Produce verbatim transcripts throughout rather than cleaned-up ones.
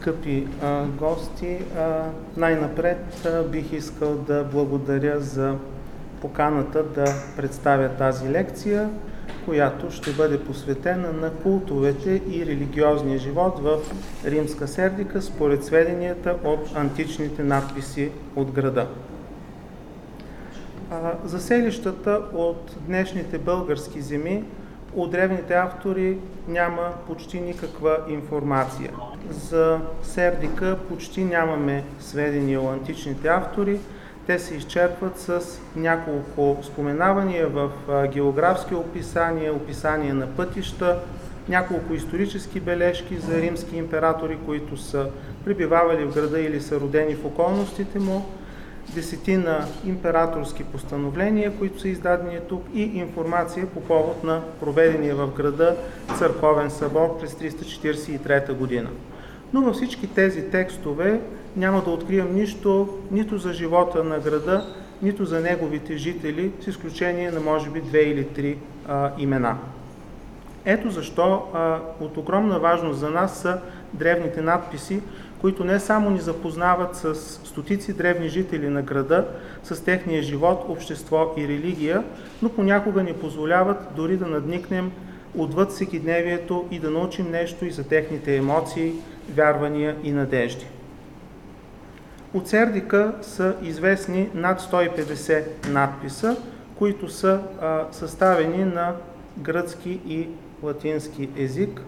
скъпи а, гости, а, най-напред а, бих искал да благодаря за поканата да представя тази лекция, която ще бъде посветена на култовете и религиозния живот в Римска Сердика според сведенията от античните надписи от града. А, за селищата от днешните български земи от древните автори няма почти никаква информация. За Сердика почти нямаме сведения от античните автори. Те се изчерпват с няколко споменавания в географски описания, описания на пътища, няколко исторически бележки за римски императори, които са пребивавали в града или са родени в околностите му, десетина императорски постановления, които са издадени тук, и информация по повод на проведения в града църковен събор през триста четиридесет и трета година. Но във всички тези текстове няма да открием нищо нито за живота на града, нито за неговите жители, с изключение на може би две или три а, имена. Ето защо а, от огромна важност за нас са древните надписи, които не само ни запознават с стотици древни жители на града, с техния живот, общество и религия, но понякога ни позволяват дори да надникнем отвъд всекидневието и да научим нещо и за техните емоции, вярвания и надежди. От Сердика са известни над сто и петдесет надписа, които са а, съставени на гръцки и латински език.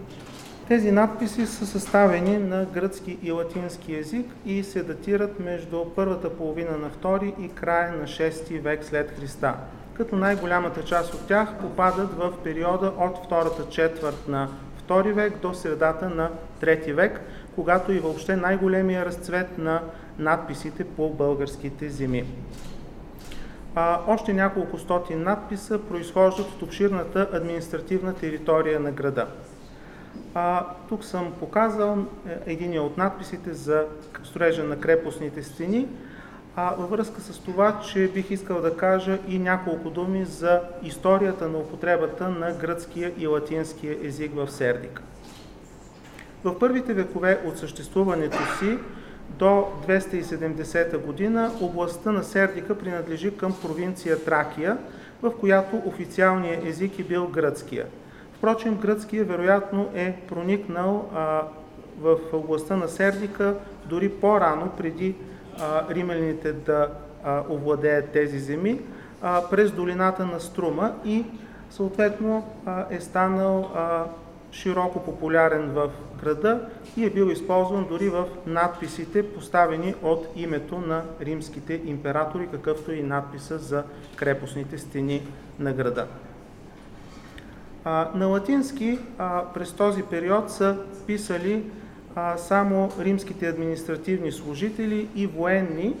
Тези надписи са съставени на гръцки и латински език и се датират между първата половина на втори и края на шести век след Христа, като най-голямата част от тях попадат в периода от втората четвърт на втори век до средата на трети век, когато и въобще най-големия разцвет на надписите по българските земи. А, още няколко стотин надписа произхождат от обширната административна територия на града. А, тук съм показал един от надписите за строежа на крепостните стени. А, във връзка с това, че бих искал да кажа и няколко думи за историята на употребата на гръцкия и латинския език в Сердика. В първите векове от съществуването си до двеста и седемдесета година областта на Сердика принадлежи към провинция Тракия, в която официалният език е бил гръцкия. Впрочем, гръцкия вероятно е проникнал а, в областта на Сердика дори по-рано, преди а, римляните да а, овладеят тези земи, а, през долината на Струма и съответно а, е станал а, широко популярен в града и е бил използван дори в надписите, поставени от името на римските императори, какъвто и надписа за крепостните стени на града. А, на латински а, през този период са писали а, само римските административни служители и военни,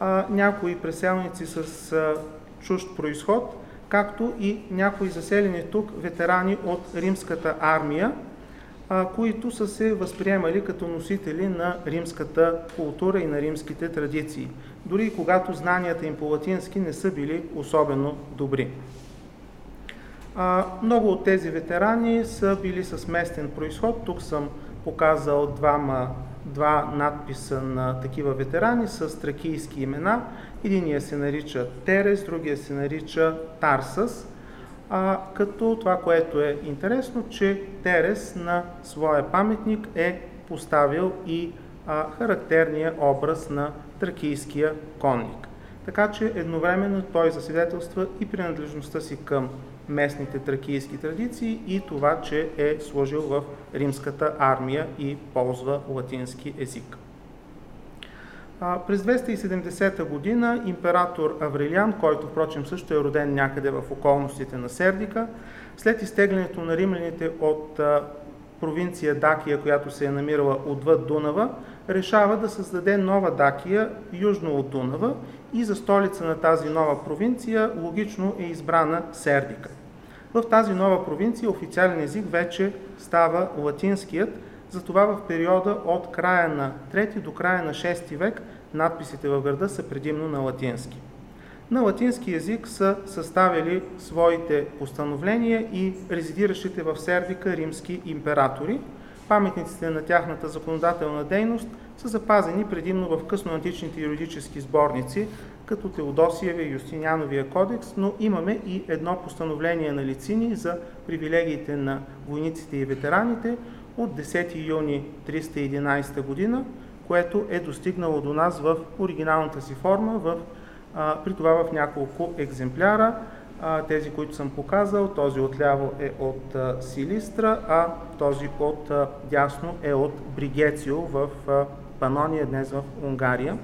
а, някои преселници с а, чужд произход, както и някои заселени тук ветерани от римската армия, а, които са се възприемали като носители на римската култура и на римските традиции, дори когато знанията им по латински не са били особено добри. А, много от тези ветерани са били с местен произход. Тук съм показал двама, два надписа на такива ветерани с тракийски имена. Единия се нарича Терес, другия се нарича Тарсас. А, като това, което е интересно, че Терес на своя паметник е поставил и а, характерния образ на тракийския конник. Така че едновременно той засвидетелства и принадлежността си към местните тракийски традиции и това, че е служил в римската армия и ползва латински език. А, през двеста и седемдесета година император Аврелиан, който впрочем също е роден някъде в околностите на Сердика, след изтеглянето на римляните от а, провинция Дакия, която се е намирала отвъд Дунава, решава да създаде нова Дакия южно от Дунава и за столица на тази нова провинция логично е избрана Сердика. В тази нова провинция официален език вече става латинският, затова в периода от края на трети до края на шести век надписите в града са предимно на латински. На латински език са съставили своите постановления и резидиращите в Сердика римски императори, Паметниците на тяхната законодателна дейност са запазени предимно в късноантичните юридически сборници, като Теодосиевия и Юстиниановия кодекс, но имаме и едно постановление на Лициний за привилегиите на войниците и ветераните от десети юни триста и единадесета година, което е достигнало до нас в оригиналната си форма, в, а, при това в няколко екземпляра. А, тези, които съм показал, този отляво е от а, Силистра, а този от а, дясно е от Бригецио в а, Панония, днес в Унгария.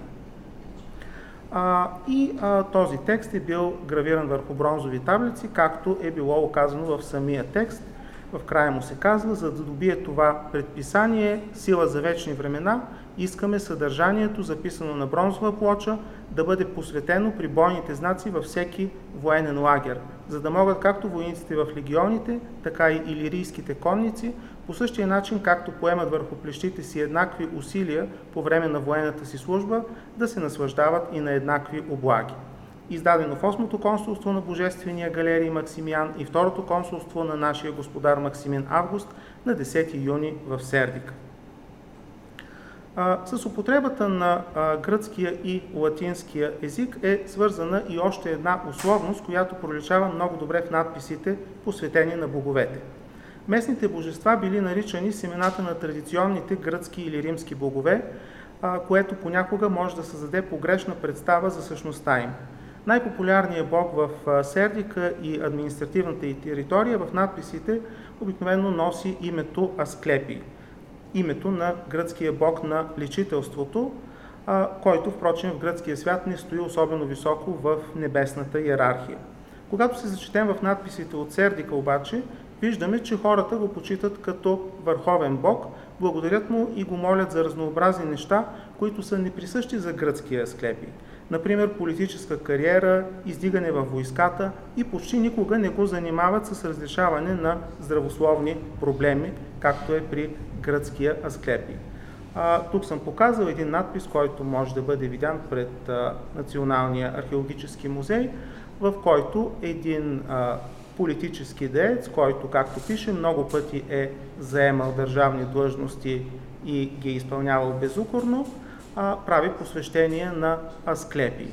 А, и а, този текст е бил гравиран върху бронзови таблици, както е било оказано в самия текст. В края му се казва: за да добие това предписание сила за вечни времена, искаме съдържанието, записано на бронзова плоча, да бъде посветено при бойните знаци във всеки военен лагер, за да могат както войниците в легионите, така и илирийските конници, по същия начин, както поемат върху плещите си еднакви усилия по време на военната си служба, да се наслаждават и на еднакви облаги. Издадено в осмото консулство на Божествения Галерий Максимиан и второто консулство на нашия господар Максимин Август на десети юни в Сердика. С употребата на гръцкия и латинския език е свързана и още една условност, която проличава много добре в надписите, посветени на боговете. Местните божества били наричани с имената на традиционните гръцки или римски богове, което понякога може да създаде погрешна представа за същността им. Най-популярният бог в Сердика и административната и територия в надписите обикновено носи името Асклепий, името на гръцкия бог на лечителството, който, впрочем, в гръцкия свят не стои особено високо в небесната иерархия. Когато се зачетем в надписите от Сердика обаче, виждаме, че хората го почитат като върховен бог, благодарят му и го молят за разнообразни неща, които са неприсъщи за гръцкия Асклепий. Например, политическа кариера, издигане във войската, и почти никога не го занимават с разрешаване на здравословни проблеми, както е при гръцкия Асклепий. А, тук съм показал един надпис, който може да бъде видян пред а, Националния археологически музей, в който един а, политически деец, който, както пише, много пъти е заемал държавни длъжности и ги е изпълнявал безукорно, прави посвещение на Асклепий.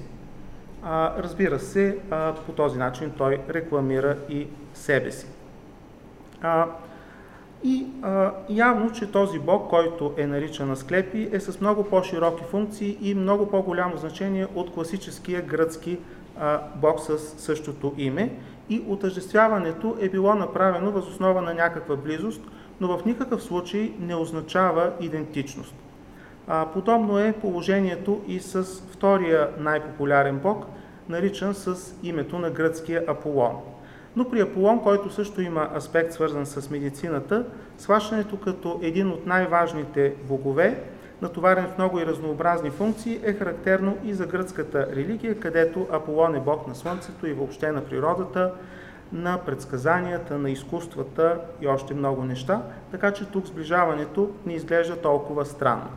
Разбира се, по този начин той рекламира и себе си. И явно, че този бог, който е наричан Асклепий, е с много по-широки функции и много по-голямо значение от класическия гръцки бог с същото име, и отъждествяването е било направено въз основа на някаква близост, но в никакъв случай не означава идентичност. Подобно е положението и с втория най-популярен бог, наричан с името на гръцкия Аполон. Но при Аполон, който също има аспект свързан с медицината, схващането като един от най-важните богове, натоварен в много и разнообразни функции, е характерно и за гръцката религия, където Аполон е бог на слънцето и въобще на природата, на предсказанията, на изкуствата и още много неща, така че тук сближаването не изглежда толкова странно.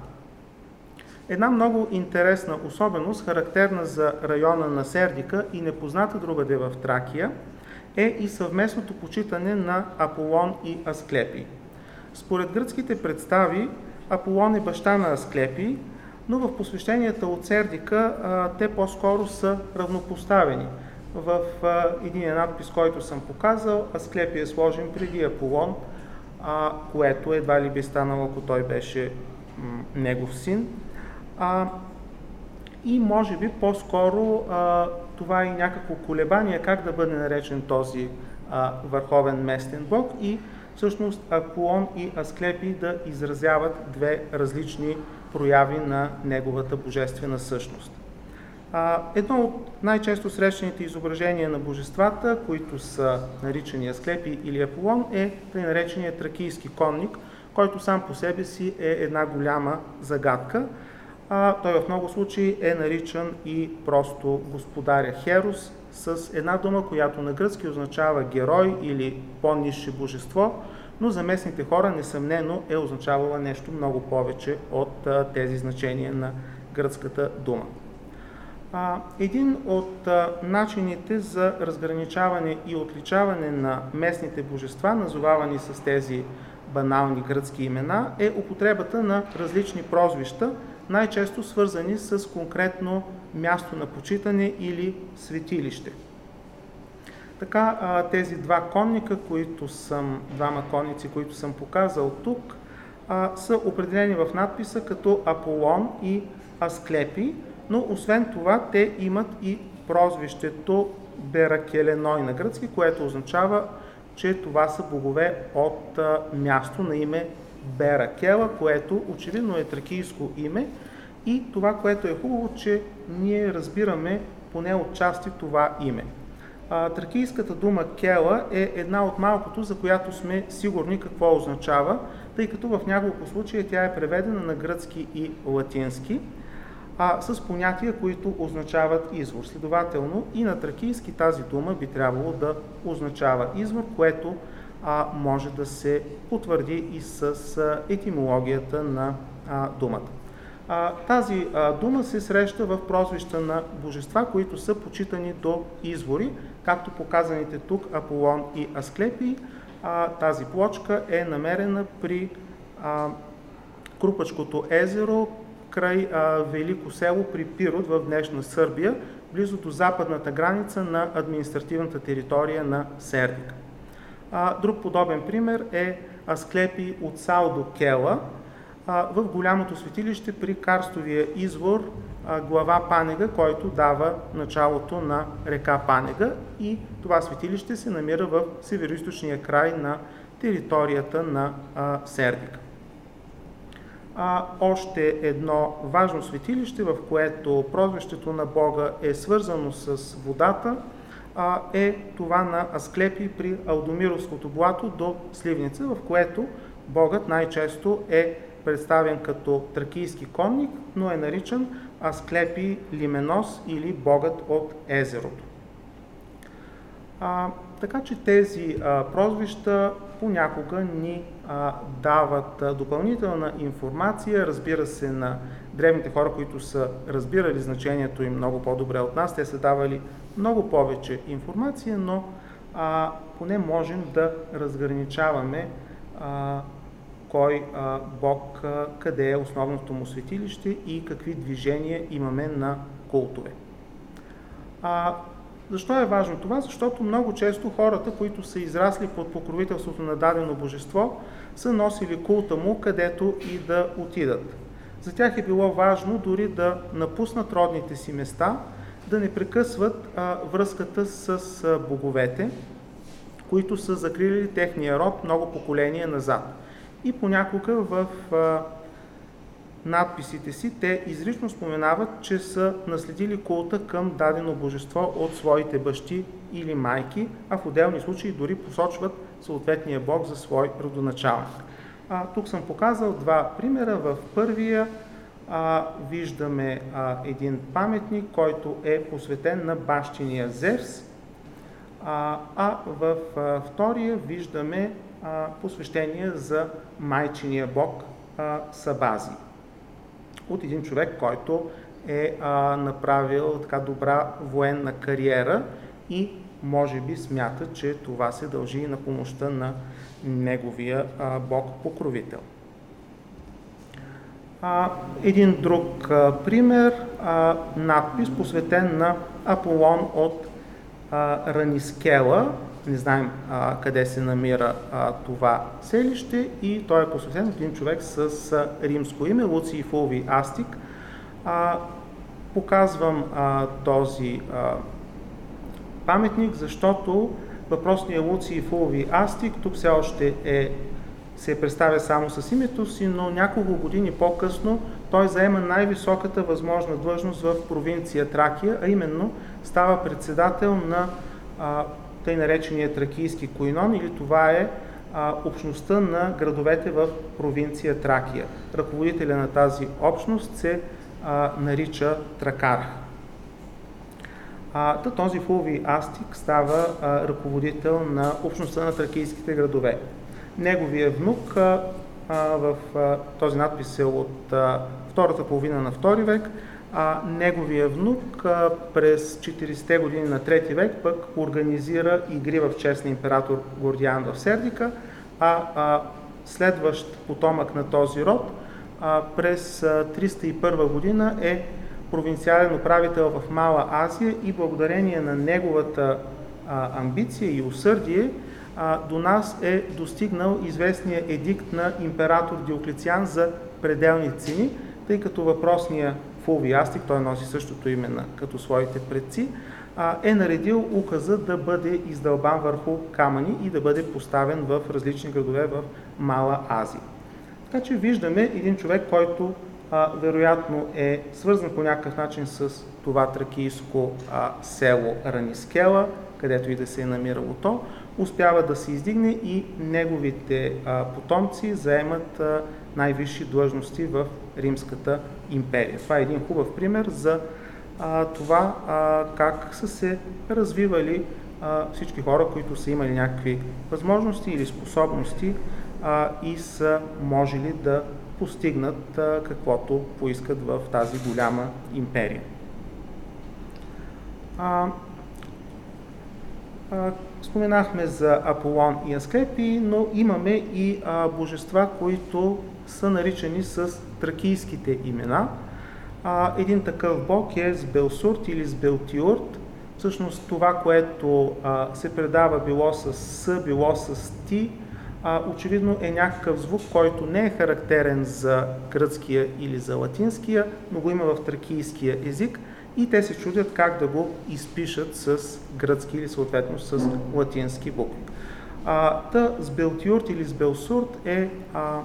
Една много интересна особеност, характерна за района на Сердика и непозната другаде в Тракия, е и съвместното почитане на Аполон и Асклепий. Според гръцките представи, Аполон е баща на Асклепий, но в посвещенията от Сердика а, те по-скоро са равнопоставени. В а, един надпис, който съм показал, Асклепий е сложен преди Аполон, а, което едва ли би станало, ако той беше м- негов син. А, и може би по-скоро а, това е някакво колебание как да бъде наречен този а, върховен местен бог, и всъщност Аполон и Асклепий да изразяват две различни прояви на неговата божествена същност. А, едно от най-често срещаните изображения на божествата, които са наричани Асклепий или Аполон, е тъй наречения Тракийски конник, който сам по себе си е една голяма загадка. А, той в много случаи е наричан и просто господаря Херос, с една дума, която на гръцки означава герой или по-нисше божество, но за местните хора несъмнено е означавала нещо много повече от а, тези значения на гръцката дума. А, един от а, начините за разграничаване и отличаване на местните божества, назовавани с тези банални гръцки имена е употребата на различни прозвища, най-често свързани с конкретно място на почитане или светилище. Така, тези два конника, които съм, двама конници, които съм показал тук, са определени в надписа като Аполон и Асклепий, но освен това те имат и прозвището Беракеленой на гръцки, което означава, че това са богове от място на име Бера Кела, което очевидно е тракийско име, и това, което е хубаво, че ние разбираме поне отчасти това име. Тракийската дума Кела е една от малкото, за която сме сигурни какво означава, тъй като в няколко случая тя е преведена на гръцки и латински, а с понятия, които означават извор. Следователно и на тракийски тази дума би трябвало да означава извор, което а, може да се потвърди и с а, етимологията на а, думата. А, тази а, дума се среща в прозвища на божества, които са почитани до извори, както показаните тук Аполон и Асклепий. А, тази плочка е намерена при а, Крупачкото езеро, край а, Велико село при Пирот в днешна Сърбия, близо до западната граница на административната територия на Сердика. А, друг подобен пример е Асклепий от Салдо Кела а, в голямото светилище при Карстовия извор, а, глава Панега, който дава началото на река Панега, и това светилище се намира в североизточния край на територията на а, Сердика. А, още едно важно светилище, в което прозвището на Бога е свързано с водата, а, е това на Асклепий при Алдомировското блато до Сливница, в което Богът най-често е представен като тракийски конник, но е наричан Асклепи Лименос или Богът от езерото. А, така че тези а, прозвища понякога ни а, дават а, допълнителна информация. Разбира се, на древните хора, които са разбирали значението им много по-добре от нас, те са давали много повече информация, но а, поне можем да разграничаваме а, кой а, Бог, а, къде е основното му светилище и какви движения имаме на култове. А, Защо е важно това? Защото много често хората, които са израсли под покровителството на дадено божество, са носили култа му където и да отидат. За тях е било важно дори да напуснат родните си места, да не прекъсват а, връзката с а, боговете, които са закрили техния род много поколения назад. И понякога в а, надписите си те изрично споменават, че са наследили култа към дадено божество от своите бащи или майки, а в отделни случаи дори посочват съответния бог за свой родоначалник. А, тук съм показал два примера. В първия а, виждаме а, един паметник, който е посветен на бащиния Зевс, а, а в а, втория виждаме а, посвещение за майчиния бог а, Сабази, от един човек, който е а, направил така добра военна кариера и може би смята, че това се дължи и на помощта на неговия а, бог-покровител. А, един друг а, пример, а, надпис посветен на Аполон от а, Ранискела. Не знаем а, къде се намира а, това селище, и той е посветен един човек с а, римско име, Луций Фулвий Астик. А, показвам а, този а, паметник, защото въпросният Луций Фулвий Астик тук все още е, се представя само с името си, но няколко години по-късно той заема най-високата възможна длъжност в провинция Тракия, а именно става председател на а, тъй наречения Тракийски койнон, или това е а, общността на градовете в провинция Тракия. Ръководителя на тази общност се а, нарича Тракарх. А, този Фулвий Астик става а, ръководител на общността на тракийските градове. Неговия внук а, а, в а, този надпис е от а, втората половина на втори век. А, неговия внук а, през четиридесетте години на трети век пък организира игри в чест на император Гордиан в Сердика, а, а следващ потомък на този род, през триста и първа година е провинциален управител в Мала Азия и благодарение на неговата амбиция и усърдие до нас е достигнал известния едикт на император Диоклециан за пределни цени, тъй като въпросния Фулвий Астик, той носи същото име като своите предци, е наредил указа да бъде издълбан върху камъни и да бъде поставен в различни градове в Мала Азия. Така че виждаме един човек, който а, вероятно е свързан по някакъв начин с това тракийско а, село Ранискела, където и да се е намирало то, успява да се издигне и неговите а, потомци заемат а, най-висши длъжности в Римската империя. Това е един хубав пример за а, това а, как са се развивали а, всички хора, които са имали някакви възможности или способности а, и са можели да постигнат а, каквото поискат в тази голяма империя. А, а, Споменахме за Аполон и Асклепий, но имаме и а, божества, които са наричани с тракийските имена. А, един такъв бог е Збелсурд или Збелтиурд. Всъщност това, което а, се предава било с С, било с Ти, а, очевидно е някакъв звук, който не е характерен за гръцкия или за латинския, но го има в тракийския език. И те се чудят как да го изпишат с гръцки или съответно с латински букви. Та Збелтиурд или Збелсурд е а,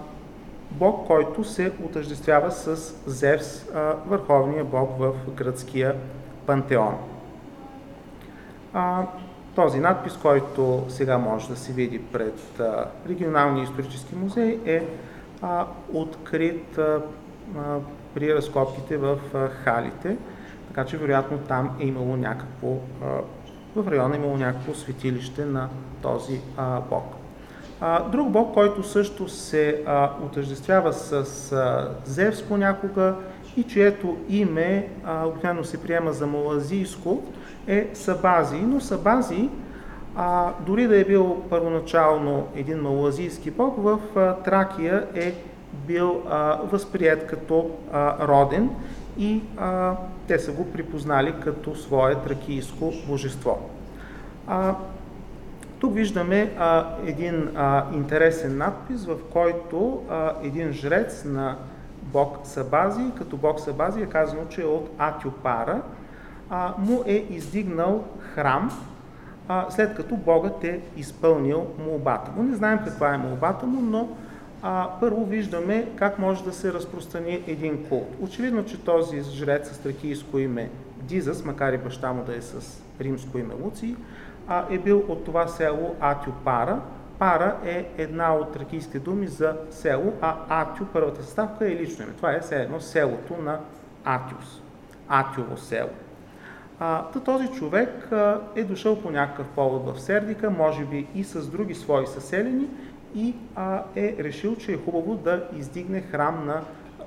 бог, който се отъждествява с Зевс, а, върховния бог в гръцкия пантеон. А, този надпис, който сега може да се види пред а, регионалния исторически музей, е а, открит а, а, при разкопките в а, халите. Така че, вероятно, там е имало някакво, в района е имало някакво светилище на този бог. Друг бог, който също се отъждествява с Зевс понякога и чието име обикновено се приема за малазийско, е Сабази. Но Сабази, дори да е бил първоначално един малазийски бог, в Тракия е бил възприет като роден и а, те са го припознали като свое тракийско божество. А, тук виждаме а, един а, интересен надпис, в който а, един жрец на бог Сабази, като бог Сабази е казано, че е от Атюпара, а, му е издигнал храм, а, след като богът е изпълнил молбата му. Не знаем каква е молбата му, но А, първо виждаме как може да се разпространи един култ. Очевидно, че този жрец с тракийско име Дизас, макар и баща му да е с римско име Луций, а, е бил от това село Атюпара. Пара е една от тракийските думи за село, а Атю, първата съставка, е лично име. Това е все едно селото на Атюс, Атюво село. А, този човек а, е дошъл по някакъв повод в Сердика, може би и с други свои съселени, и а, е решил, че е хубаво да издигне храм на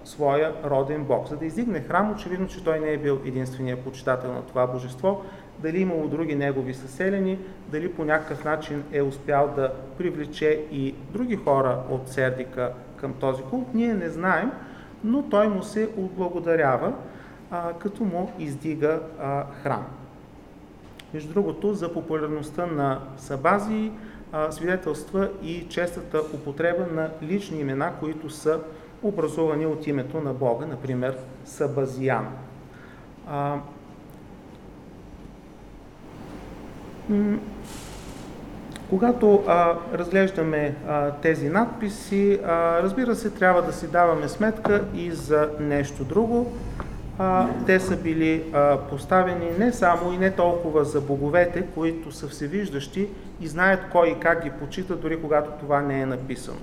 своя роден бог. За да издигне храм, очевидно, че той не е бил единственият почитател на това божество, дали имало други негови съселени, дали по някакъв начин е успял да привлече и други хора от Сердика към този култ, ние не знаем, но той му се отблагодарява, а, като му издига а, храм. Между другото, за популярността на Сабази свидетелства и честата употреба на лични имена, които са образувани от името на бога, например Сабазиян. А, м- когато а, разглеждаме а, тези надписи, а, разбира се, трябва да си даваме сметка и за нещо друго. А, те са били а, поставени не само и не толкова за боговете, които са всевиждащи и знаят кой и как ги почита, дори когато това не е написано.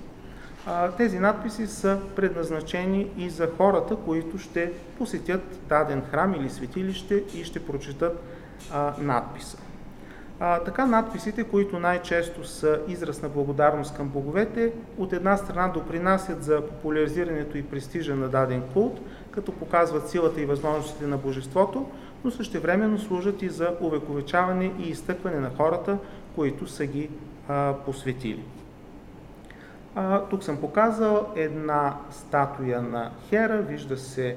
А, тези надписи са предназначени и за хората, които ще посетят даден храм или светилище и ще прочитат а, надписа. А, така надписите, които най-често са израз на благодарност към боговете, от една страна допринасят за популяризирането и престижа на даден култ, като показват силата и възможностите на божеството, но същевременно служат и за увековечаване и изтъкване на хората, които са ги а, посветили. А, тук съм показал една статуя на Хера, вижда се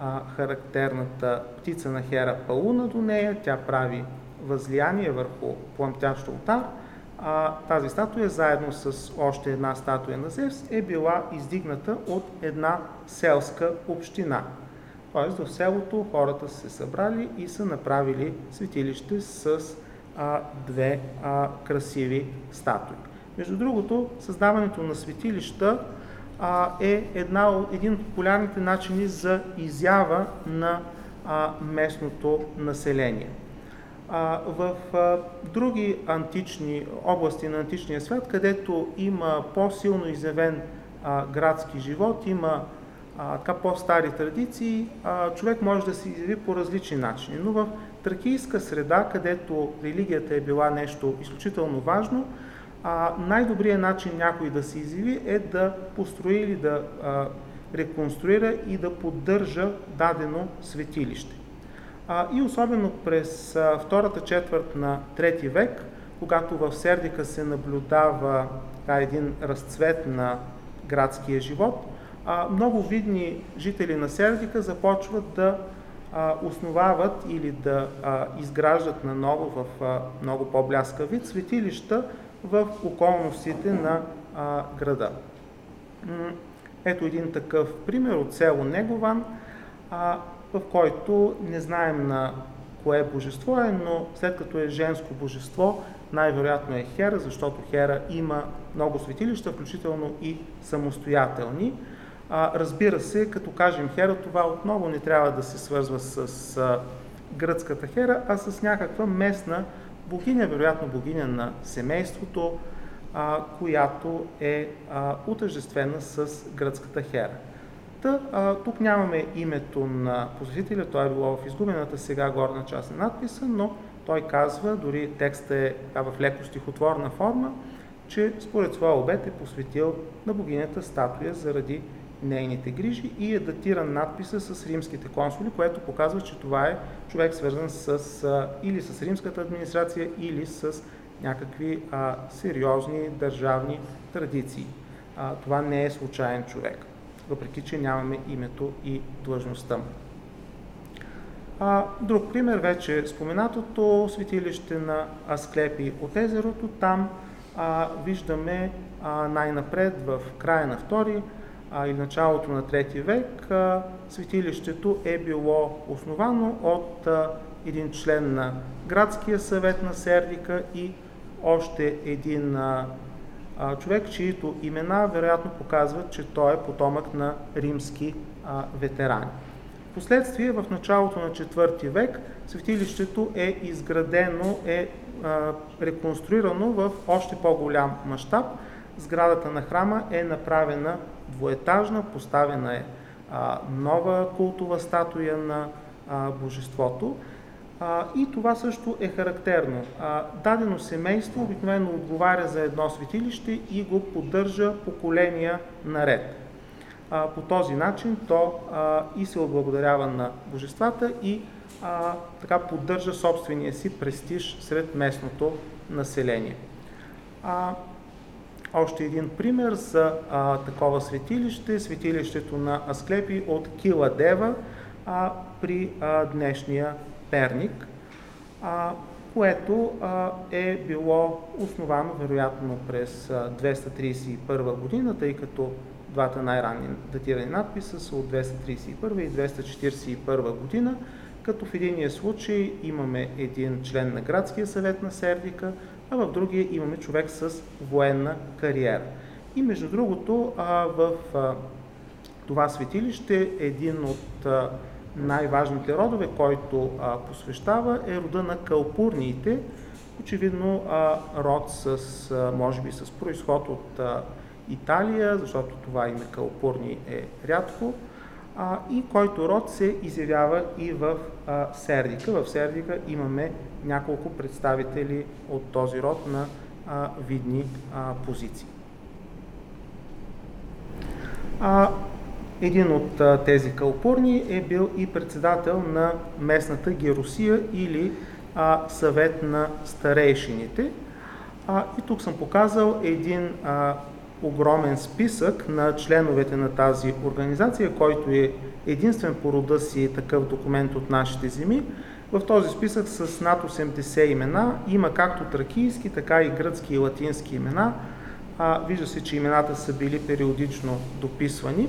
а, характерната птица на Хера Пауна до нея, тя прави възлияние върху пламтящ олтар. А, тази статуя, заедно с още една статуя на Зевс, е била издигната от една селска община. Тоест в селото хората са се събрали и са направили светилище с а, две а, красиви статуи. Между другото, създаването на светилища а, е една, един от популярните начини за изява на а, местното население. А, в а, други антични области на античния свят, където има по-силно изявен а, градски живот, има а, така по-стари традиции, а, човек може да се изяви по различни начини. Но в тракийска среда, където религията е била нещо изключително важно, А, най-добрият начин някой да се изяви е да построи или да а, реконструира и да поддържа дадено светилище. А, и особено през а, втората четвърт на трети век, когато в Сердика се наблюдава а, един разцвет на градския живот, а, много видни жители на Сердика започват да а, основават или да а, изграждат наново в а, много по-бляскав вид светилища в околностите на а, града. Ето един такъв пример от село Негован, а, в който не знаем на кое божество е, но след като е женско божество, най-вероятно е Хера, защото Хера има много светилища, включително и самостоятелни. А, разбира се, като кажем Хера, това отново не трябва да се свързва с а, гръцката Хера, а с някаква местна богиня, вероятно богиня на семейството, а, която е а, отъждествена с гръцката Хера. Та, а, тук нямаме името на посетителя, той е било в изгубената сега горна част на надписа, но той казва, дори текстът е в леко стихотворна форма, че според своя обет е посветил на богинята статуя заради нейните грижи и е датиран надписа с римските консули, което показва, че това е човек свързан с, а, или с римската администрация, или с някакви а, сериозни държавни традиции. А, това не е случайен човек, въпреки че нямаме името и длъжността му. А, друг пример, вече споменатото светилище на Асклепий от езерото. Там а, виждаме а, най-напред в края на втори и началото на трети век светилището е било основано от един член на градския съвет на Сердика и още един човек, чието имена вероятно показват, че той е потомък на римски ветерани. Впоследствие, в началото на четвърти век, светилището е изградено, е реконструирано в още по-голям мащаб. Сградата на храма е направена двоетажна, поставена е а, нова култова статуя на а, божеството. А, и това също е характерно. А, дадено семейство обикновено отговаря за едно светилище и го поддържа поколения наред. А, по този начин то а, и се отблагодарява на божествата и а, така поддържа собствения си престиж сред местното население. А, Още един пример за а, такова светилище, светилището на Асклепий от Киладева а, при а, днешния Перник, а, което а, е било основано вероятно през а, двеста тридесет и първа година, тъй като двата най-ранни датирани надписа са от двеста тридесет и първа и двеста четиридесет и първа година, като в единия случай имаме един член на градския съвет на Сердика, а в другия имаме човек с военна кариера. И между другото, в това светилище един от най-важните родове, който посвещава, е рода на калпурниите. Очевидно род с, може би, с произход от Италия, защото това име Калпурни е рядко, и който род се изявява и в Сердика. В Сердика имаме няколко представители от този род на а, видни а, позиции. А, един от а, тези калпурни е бил и председател на местната Герусия или а, съвет на старейшините. А, и тук съм показал един а, огромен списък на членовете на тази организация, който е единствен по рода си такъв документ от нашите земи. В този списък с над осемдесет имена има както тракийски, така и гръцки и латински имена. А, вижда се, че имената са били периодично дописвани.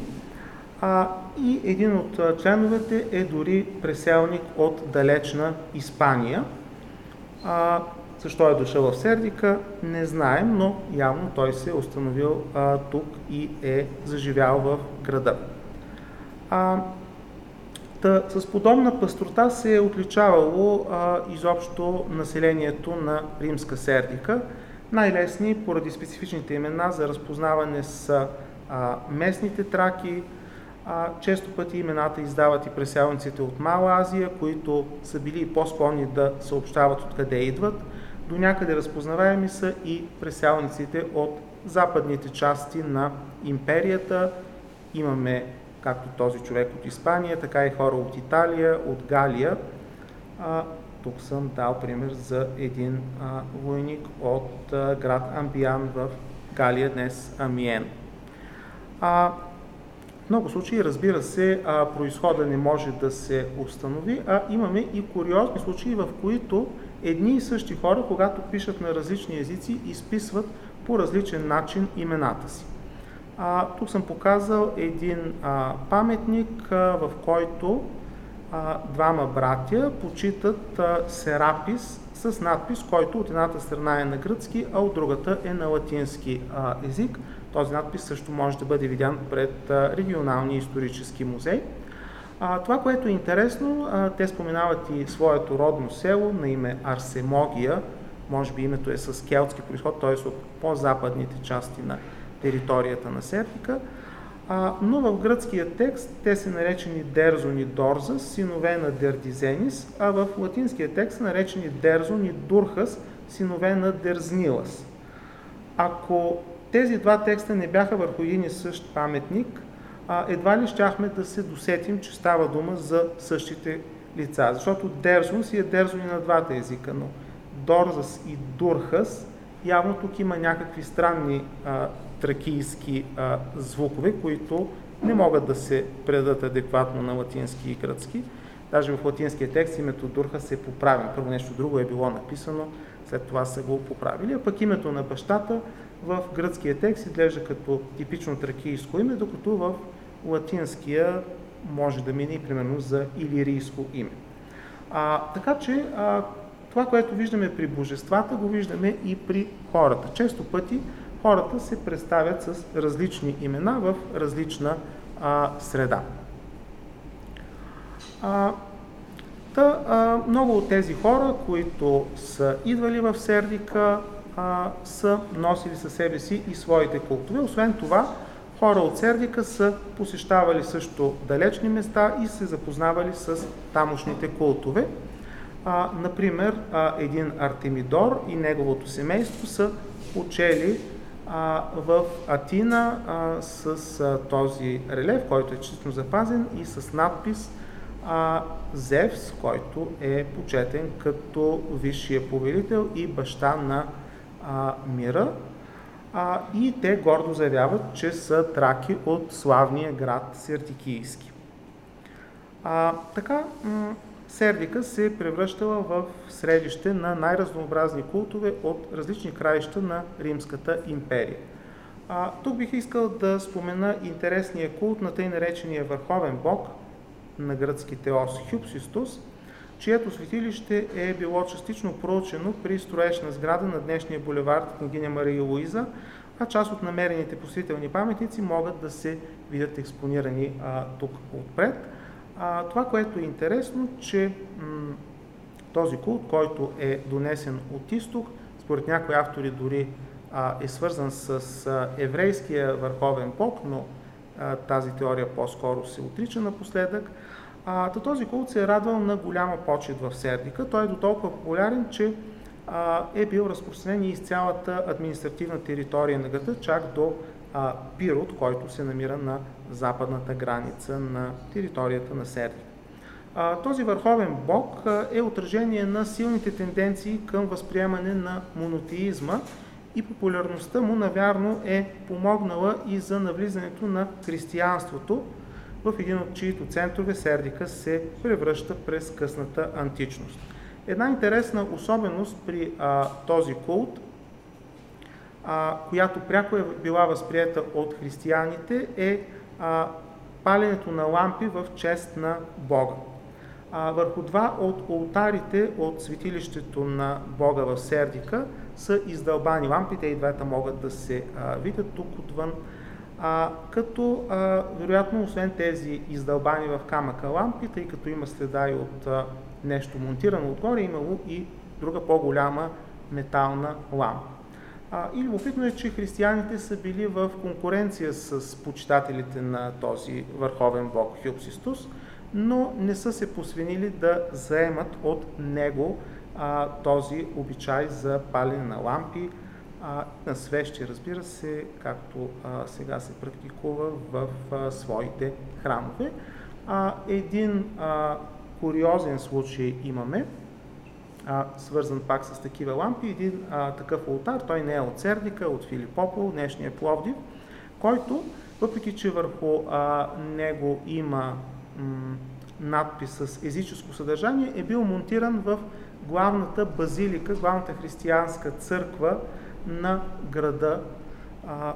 А, и един от членовете е дори преселник от далечна Испания. А, защо е дошъл в Сердика, не знаем, но явно той се е установил а, тук и е заживял в града. А, та, с подобна пъстрота се е отличавало а, изобщо населението на римска Сердика. Най-лесни поради специфичните имена за разпознаване са а, местните траки. А, често пъти имената издават и преселниците от Мала Азия, които са били и по-склонни да съобщават откъде идват. До някъде разпознаваеми са и преселниците от западните части на империята. Имаме както този човек от Испания, така и хора от Италия, от Галия. А, тук съм дал пример за един а, войник от а, град Амбиян в Галия, днес Амиен. А, в много случаи, разбира се, а, произхода не може да се установи, а имаме и куриозни случаи, в които едни и същи хора, когато пишат на различни езици, изписват по различен начин имената си. А, тук съм показал един а, паметник, а, в който а, двама братя почитат а, серапис с надпис, който от едната страна е на гръцки, а от другата е на латински а, език. Този надпис също може да бъде видян пред а, регионалния исторически музей. А, това, което е интересно, а, те споменават и своето родно село на име Арсемогия, може би името е с келтски произход, т.е. от по-западните части на територията на Сердика, а, но в гръцкия текст те са наречени Дерзон и Дорза, синове на Дердизенис, а в латинския текст са наречени Дерзон и Дурхъс, синове на Дерзнилас. Ако тези два текста не бяха върху един и същ паметник, а, едва ли щяхме да се досетим, че става дума за същите лица, защото Дерзон си е Дерзон и на двата езика, но Дорзас и Дурхъс, явно тук има някакви странни а, тракийски а, звукове, които не могат да се предадат адекватно на латински и гръцки. Даже в латинския текст името Дурхъс е поправено. Първо нещо друго е било написано, след това са го поправили. А пък името на бащата в гръцкия текст изглежда като типично тракийско име, докато в латинския може да мине примерно за илирийско име. А, така че а, това, което виждаме при божествата, го виждаме и при хората. Често пъти хората се представят с различни имена в различна а, среда. А, та, а, много от тези хора, които са идвали в Сердика, а, са носили със себе си и своите култове. Освен това, хора от Сердика са посещавали също далечни места и се запознавали с тамошните култове. А, например, а, един Артемидор и неговото семейство са учели а, в Атина а, с а, този релеф, който е частично запазен и с надпис а, Зевс, който е почетен като висшия повелител и баща на а, мира. А, и те гордо заявяват, че са траки от славния град Сердикийски. А, така... Сердика се превръщала в средище на най-разнообразни култове от различни краища на Римската империя. А, тук бих искал да спомена интересния култ на тъй наречения Върховен бог, на гръцки Теос Хюпсистус, чието светилище е било частично проучено при строежна сграда на днешния булевард Княгиня Мария Луиза, а част от намерените посетителни паметници могат да се видят експонирани а, тук отпред. А, това, което е интересно, че м- този култ, който е донесен от изток, според някои автори дори а, е свързан с а, еврейския върховен бог, но а, тази теория по-скоро се отрича напоследък. А, този култ се е радвал на голяма почет в Сердика. Той е дотолкова популярен, че а, е бил разпространен и из цялата административна територия на града, чак до а, Пирот, който се намира на западната граница на територията на Сердика. Този върховен бог е отражение на силните тенденции към възприемане на монотеизма и популярността му навярно е помогнала и за навлизането на християнството, в един от чието центрове Сердика се превръща през късната античност. Една интересна особеност при а, този култ, а, която пряко е била възприета от християните, е а, паленето на лампи в чест на Бога. А, върху два от олтарите от светилището на Бога в Сердика са издълбани лампите, и двата могат да се а, видят тук отвън. А, като, а, вероятно, освен тези издълбани в камъка лампи, тъй като има следа и от а, нещо монтирано отгоре, имало и друга по-голяма метална лампа. А, и любопитно е, че християните са били в конкуренция с почитателите на този върховен бог Хюпсистус, но не са се посвенили да заемат от него а, този обичай за палене на лампи, а, на свещи, разбира се, както а, сега се практикува в а, своите храмове. А, един а, куриозен случай имаме, а, свързан пак с такива лампи, един а, такъв олтар, той не е от Сердика, от Филипопол, днешния Пловдив, който, въпреки че върху а, него има м- надпис с езическо съдържание, е бил монтиран в главната базилика, главната християнска църква на града а,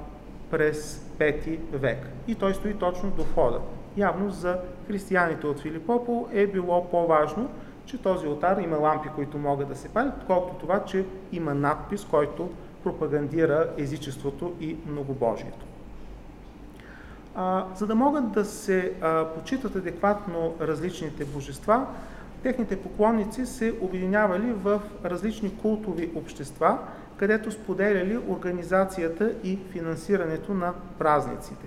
през пети век. И той стои точно до входа. Явно за християните от Филипопол е било по-важно, че този олтар има лампи, които могат да се палят, колкото това, че има надпис, който пропагандира езичеството и многобожието. А, за да могат да се а, почитат адекватно различните божества, техните поклонници се обединявали в различни култови общества, където споделяли организацията и финансирането на празниците.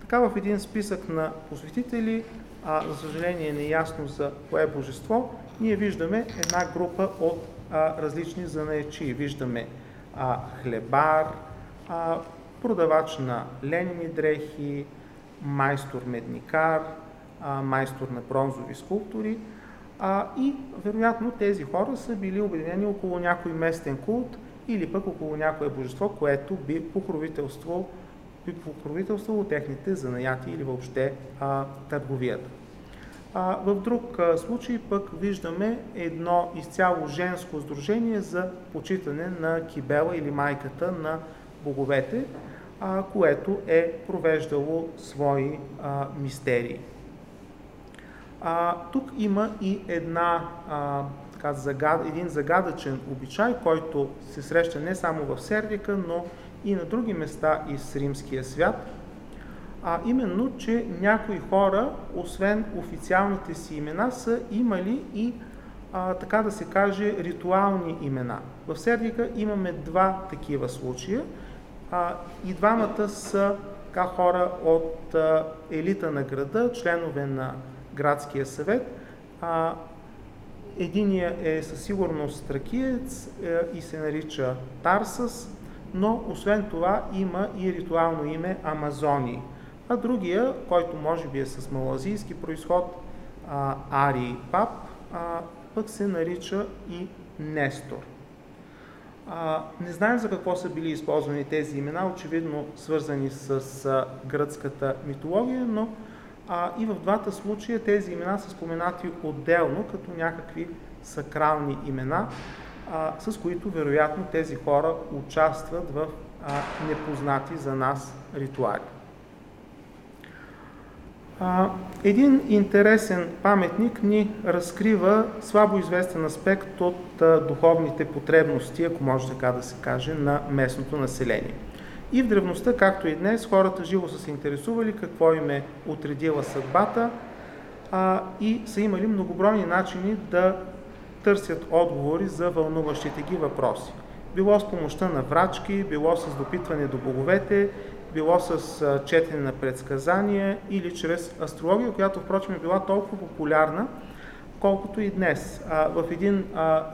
Така в един списък на посветители, а, за съжаление неясно за кое божество, ние виждаме една група от а, различни занаятчии. Виждаме а, хлебар, а, продавач на ленени дрехи, майстор-медникар, а, майстор на бронзови скулптури. А, и вероятно тези хора са били обединени около някой местен култ или пък около някое божество, което би покровителство би покровителствало техните занаяти или въобще а, търговията. А, в друг а, случай пък виждаме едно изцяло женско сдружение за почитане на Кибела или майката на боговете, а, което е провеждало свои а, мистерии. А, тук има и една а, така, загад, един загадъчен обичай, който се среща не само в Сердика, но и на други места из римския свят, а именно, че някои хора, освен официалните си имена, са имали и, а, така да се каже, ритуални имена. В Сердика имаме два такива случая а, и двамата са така, хора от а, елита на града, членове на градския съвет. А, единия е със сигурност тракиец е, и се нарича Тарсъс, но освен това има и ритуално име Амазони. А другия, който може би е с малазийски происход, а, Ари Пап, а, пък се нарича и Нестор. А, не знаем за какво са били използвани тези имена, очевидно свързани с а, гръцката митология, но а, и в двата случая тези имена са споменати отделно, като някакви сакрални имена, с които вероятно тези хора участват в а, непознати за нас ритуали. А, един интересен паметник ни разкрива слабо известен аспект от а, духовните потребности, ако може така да се каже, на местното население. И в древността, както и днес, хората живо са се интересували какво им е отредила съдбата а, и са имали многобройни начини да търсят отговори за вълнуващите ги въпроси. Било с помощта на врачки, било с допитване до боговете, било с четене на предсказания или чрез астрология, която впрочем е била толкова популярна, колкото и днес. В един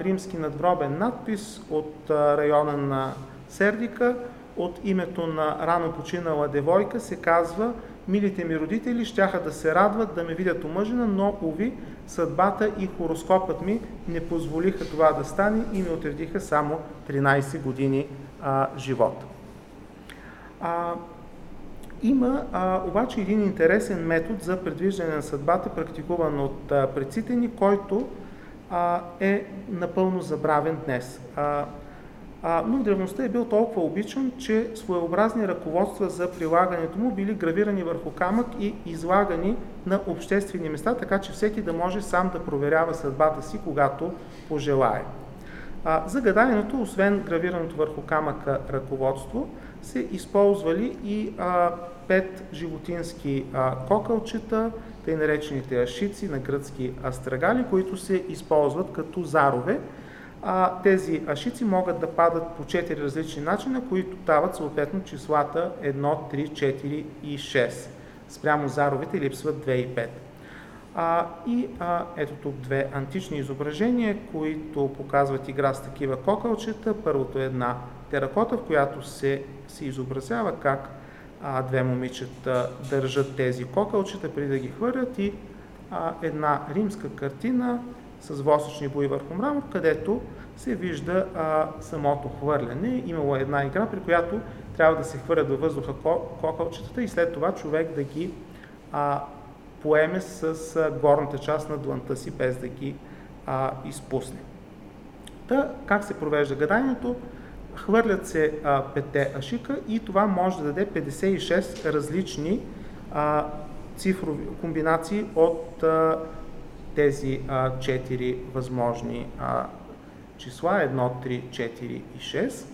римски надгробен надпис от района на Сердика, от името на рано починала девойка се казва, Милите ми родители щяха да се радват да ме видят омъжена, но, уви, съдбата и хороскопът ми не позволиха това да стане и ми отредиха само тринайсет години а, живот. А, има а, обаче един интересен метод за предвиждане на съдбата, практикуван от а, предците ни, който а, е напълно забравен днес. А, а, но в древността е бил толкова обичан, че своеобразни ръководства за прилагането му били гравирани върху камък и излагани на обществени места, така че всеки да може сам да проверява съдбата си, когато пожелае. А, за гаданието, освен гравираното върху камъка ръководство, се използвали и а, пет животински а, кокълчета, тъй наречените ашици, на гръцки астрагали, които се използват като зарове. А, тези ашици могат да падат по четири различни начина, които дават съответно числата едно, три, четири и шест. Спрямо заровете липсват две и пет. А, и а, ето тук две антични изображения, които показват игра с такива кокълчета. Първото е една теракота, в която се, се изобразява как а, две момичета държат тези кокълчета преди да ги хвърлят, и а, една римска картина с восъчни бои върху мрамор, където се вижда а, самото хвърляне. Имало една игра, при която трябва да се хвърлят във въздуха кокълчетата и след това човек да ги а, поеме с а, горната част на дланта си, без да ги а, изпусне. Та, как се провежда гаданието? Хвърлят се а, пете ашика и това може да даде петдесет и шест различни а, цифрови комбинации от а, тези а, четири възможни а, числа едно, три, четири и шест.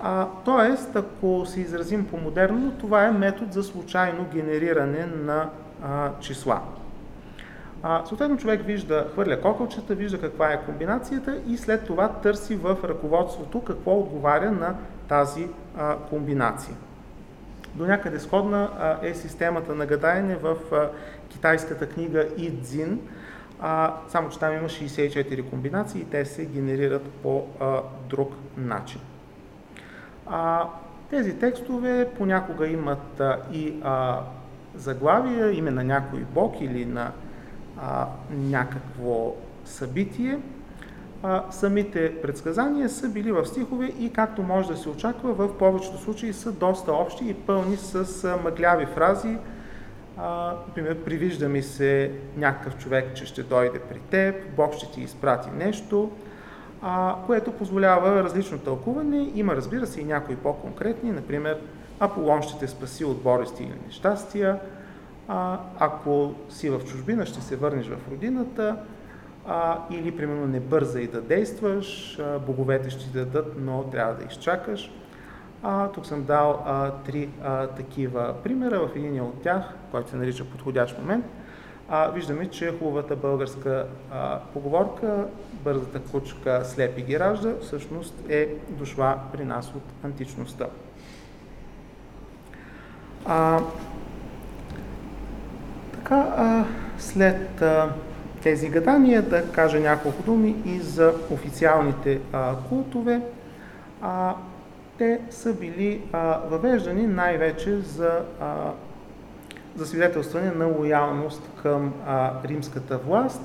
А, тоест, ако се изразим по-модерно, това е метод за случайно генериране на а, числа. А, съответно, човек вижда, хвърля кокълчета, вижда каква е комбинацията и след това търси в ръководството какво отговаря на тази а, комбинация. До някъде сходна а, е системата на гадаене в а, китайската книга И Цзин, а, само че там има шейсет и четири комбинации и те се генерират по а, друг начин. А, тези текстове понякога имат а, и а, заглавия, име на някой бог или на А, някакво събитие. А, самите предсказания са били в стихове и, както може да се очаква, в повечето случаи са доста общи и пълни с а, мъгляви фрази. А, например, привижда ми се някакъв човек, че ще дойде при теб, Бог ще ти изпрати нещо, а, което позволява различно тълкуване. Има, разбира се, и някои по-конкретни, например, Аполон ще те спаси от болести или нещастия, А, ако си в чужбина, ще се върнеш в родината, а, или, примерно, не бързай да действаш, а, боговете ще ти дадат, но трябва да изчакаш. А, тук съм дал а, три а, такива примера. В единия от тях, който се нарича подходящ момент, а, виждаме, че хубавата българска а, поговорка „бързата кучка слепи ги ражда“ всъщност е дошла при нас от античността. А, Така, след тези гадания да кажа няколко думи и за официалните култове. Те са били въвеждани най-вече за, за свидетелстване на лоялност към римската власт.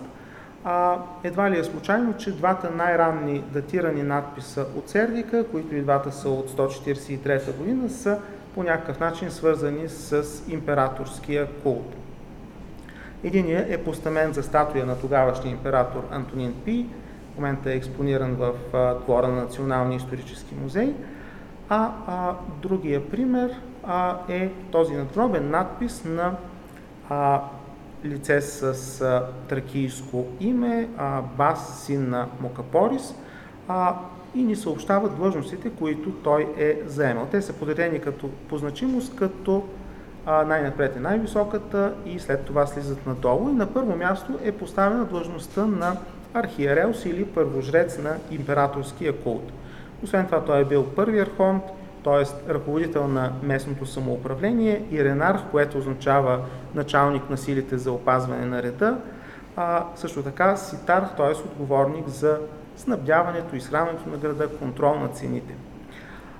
Едва ли е случайно, че двата най-ранни датирани надписа от Сердика, които и двата са от сто четиридесет и трета година, са по някакъв начин свързани с императорския култ. Единият е постамент за статуя на тогавашния император Антонин Пий, в момента е експониран в двора на Националния исторически музей, а, а другия пример а, е този надгробен надпис на а, лице с а, тракийско име, а, Бас, син на Мокапорис, а, и ни съобщават длъжностите, които той е заемал. Те са подредени като, по значимост като най-напред е най-високата и след това слизат надолу. И на първо място е поставена длъжността на архиерелс или първожрец на императорския култ. Освен това той е бил първи архонт, т.е. ръководител на местното самоуправление, и ренарх, което означава началник на силите за опазване на реда, а, също така ситарх, т.е. отговорник за снабдяването и изхранването на града, контрол на цените.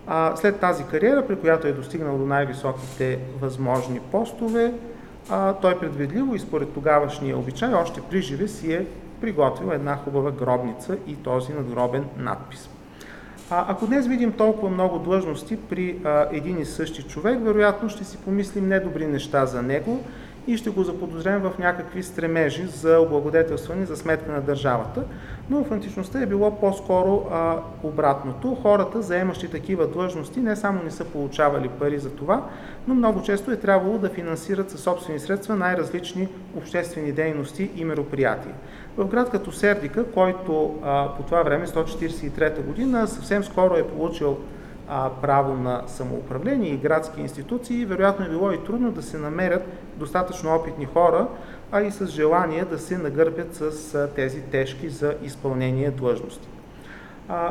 А, след тази кариера, при която е достигнал до най-високите възможни постове, а, той предвидливо и според тогавашния обичай, още при живе си е приготвил една хубава гробница и този надгробен надпис. А, ако днес видим толкова много длъжности при а, един и същи човек, вероятно ще си помислим недобри неща за него и ще го заподозрем в някакви стремежи за облагодетелстване за сметка на държавата. Но в античността е било по-скоро а, обратното. Хората, заемащи такива длъжности, не само не са получавали пари за това, но много често е трябвало да финансират със собствени средства най-различни обществени дейности и мероприятия. В град като Сердика, който а, по това време, сто четиридесет и трета година, съвсем скоро е получил право на самоуправление и градски институции, вероятно е било и трудно да се намерят достатъчно опитни хора, а и с желание да се нагърбят с тези тежки за изпълнение длъжности.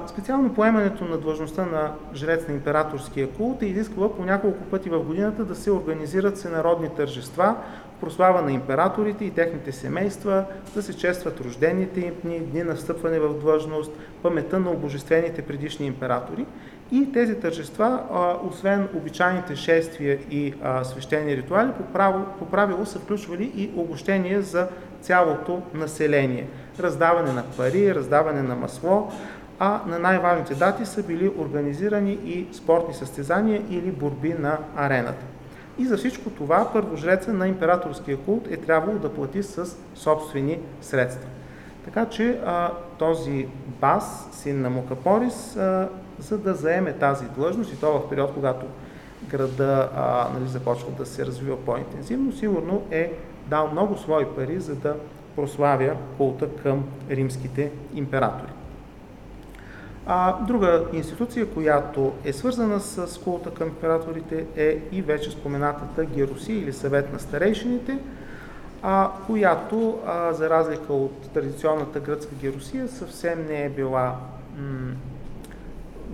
Специално поемането на длъжността на жрец на императорския култ е изисквало по няколко пъти в годината да се организират всенародни тържества, прослава на императорите и техните семейства, да се честват рождените им дни, дни на встъпване в длъжност, паметта на обожествените предишни императори. И тези тържества, освен обичайните шествия и свещени ритуали, по, право, по правило са включвали и огощение за цялото население. Раздаване на пари, раздаване на масло, а на най-важните дати са били организирани и спортни състезания или борби на арената. И за всичко това първожреца на императорския култ е трябвало да плати с собствени средства. Така че а, този Бас, син на Мукапорис, а, за да заеме тази длъжност, и то в период, когато града а, нали, започва да се развива по-интензивно, сигурно е дал много свои пари, за да прославя култа към римските императори. А, друга институция, която е свързана с култа към императорите, е и вече споменатата Герусия или съвет на старейшините, а, която, а, за разлика от традиционната гръцка Герусия, съвсем не е била м-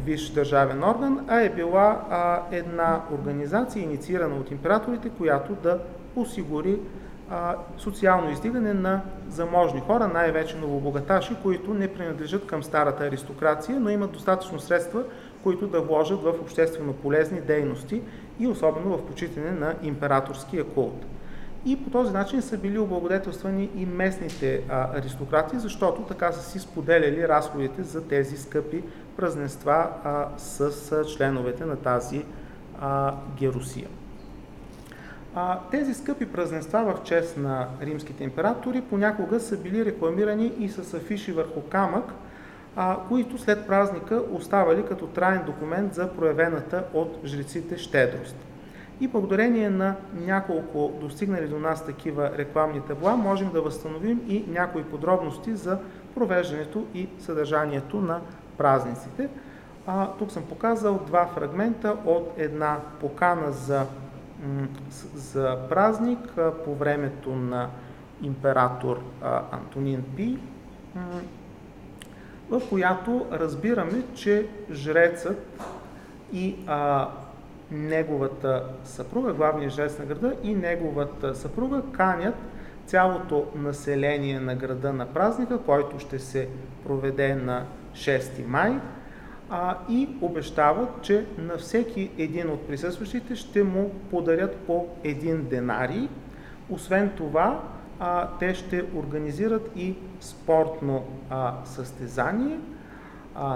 висш държавен орган, а е била а, една организация, инициирана от императорите, която да осигури а, социално издигане на заможни хора, най-вече новобогаташи, които не принадлежат към старата аристокрация, но имат достатъчно средства, които да вложат в обществено полезни дейности и особено в почитане на императорския култ. И по този начин са били облагодетелствани и местните а, аристократи, защото така са си споделяли разходите за тези скъпи празненства а, с а, членовете на тази а, Герусия. А, тези скъпи празненства в чест на римските императори понякога са били рекламирани и с афиши върху камък, а, които след празника оставали като траен документ за проявената от жреците щедрост. И благодарение на няколко достигнали до нас такива рекламни табла, можем да възстановим и някои подробности за провеждането и съдържанието на празниците. А, тук съм показал два фрагмента от една покана за, за празник по времето на император Антонин Пий, в която разбираме, че жрецът и а, неговата съпруга, главният жрец на града и неговата съпруга канят цялото население на града на празника, който ще се проведе на шести май, а, и обещават, че на всеки един от присъстващите ще му подарят по един денарий. Освен това, а, те ще организират и спортно а, състезание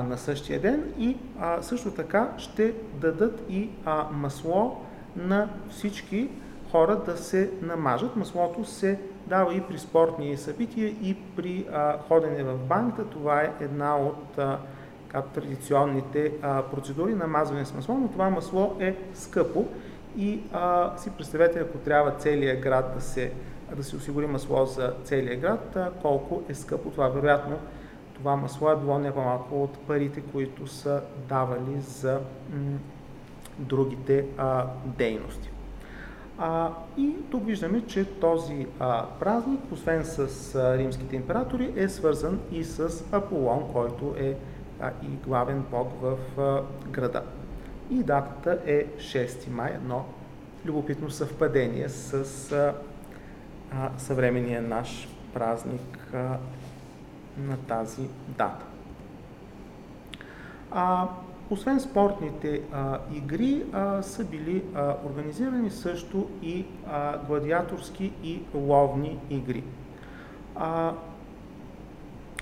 на същия ден и а, също така ще дадат и а, масло на всички хора да се намажат. Маслото се дава и при спортни събития, и при а, ходене в банята. Това е една от а, традиционните а, процедури, намазване с масло, но това масло е скъпо и а, си представете, ако трябва целия град да се, да се осигури масло за целия град, а, колко е скъпо това. Вероятно това масло е било не по-малко от парите, които са давали за м, другите а, дейности. А, и тук виждаме, че този а, празник, освен с а, римските императори, е свързан и с Аполон, който е а, и главен бог в а, града. И датата е шести май, едно любопитно съвпадение с а, а, съвременния наш празник а, на тази дата. А, Освен спортните а, игри а, са били а, организирани също и а, гладиаторски и ловни игри. А,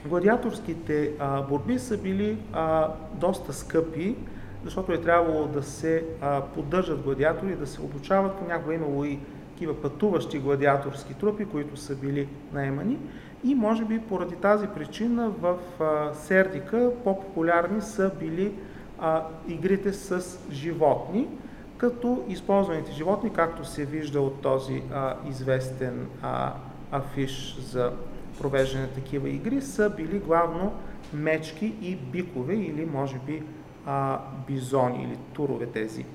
гладиаторските а, борби са били а, доста скъпи, защото е трябвало да се а, поддържат гладиатори, да се обучават, понякога имало и такива пътуващи гладиаторски трупи, които са били наемани. И може би поради тази причина в а, Сердика по-популярни са били а, игрите с животни, като използваните животни, както се вижда от този а, известен а, афиш за провеждане на такива игри, са били главно мечки и бикове или може би а, бизони или турове тези.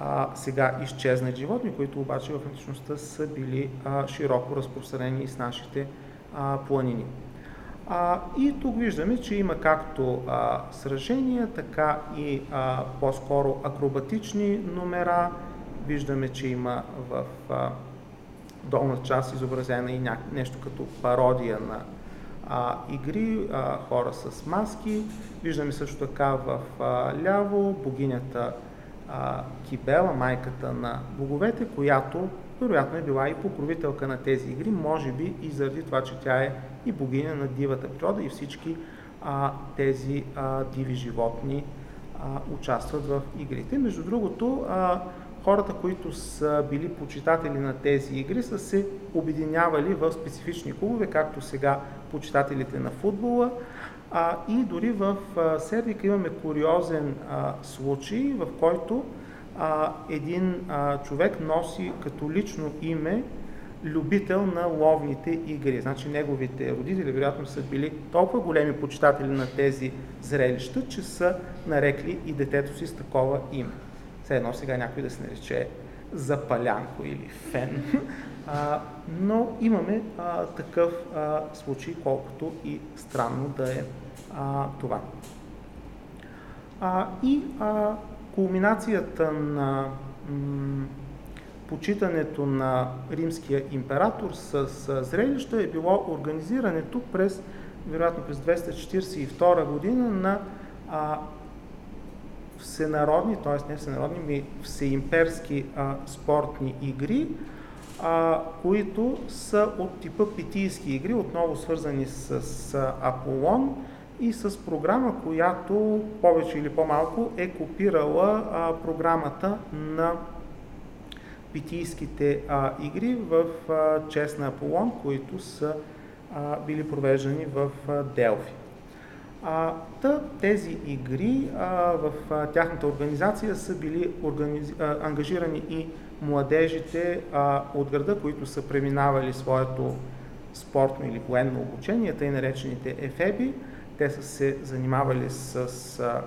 А, сега изчезнат животни, които обаче в античността са били а, широко разпространени и с нашите а, планини. А, и тук виждаме, че има както а, сражения, така и а, по-скоро акробатични номера. Виждаме, че има в а, долна част изобразена и ня... нещо като пародия на а, игри, а, хора с маски. Виждаме също така в а, ляво богинята Кибела, майката на боговете, която вероятно е била и покровителка на тези игри, може би и заради това, че тя е и богиня на дивата природа и всички а, тези а, диви животни а, участват в игрите. Между другото, а, хората, които са били почитатели на тези игри, са се обединявали в специфични клубове, както сега почитателите на футбола. А, и дори в а, Сердика имаме куриозен а, случай, в който а, един а, човек носи като лично име любител на ловните игри. Значи неговите родители вероятно са били толкова големи почитатели на тези зрелища, че са нарекли и детето си с такова име. Все едно сега някой да се нарече Запалянко или Фен. А, но имаме а, такъв а, случай, колкото и странно да е а, това. А, и а, кулминацията на м, почитането на римския император с, с зрелища е било организирането през, вероятно през двеста четиридесет и втора година на а, всенародни, т.е. не всенародни, ми всеимперски а, спортни игри, а, които са от типа питийски игри, отново свързани с, с Аполон и с програма, която повече или по-малко е копирала а, програмата на питийските а, игри в а, чест на Аполон, които са а, били провеждани в а, Делфи. Та, тези игри а, в а, тяхната организация са били организ... а, ангажирани и младежите а, от града, които са преминавали своето спортно или военно обучение, тъй наречените ефеби. Те са се занимавали с, с а,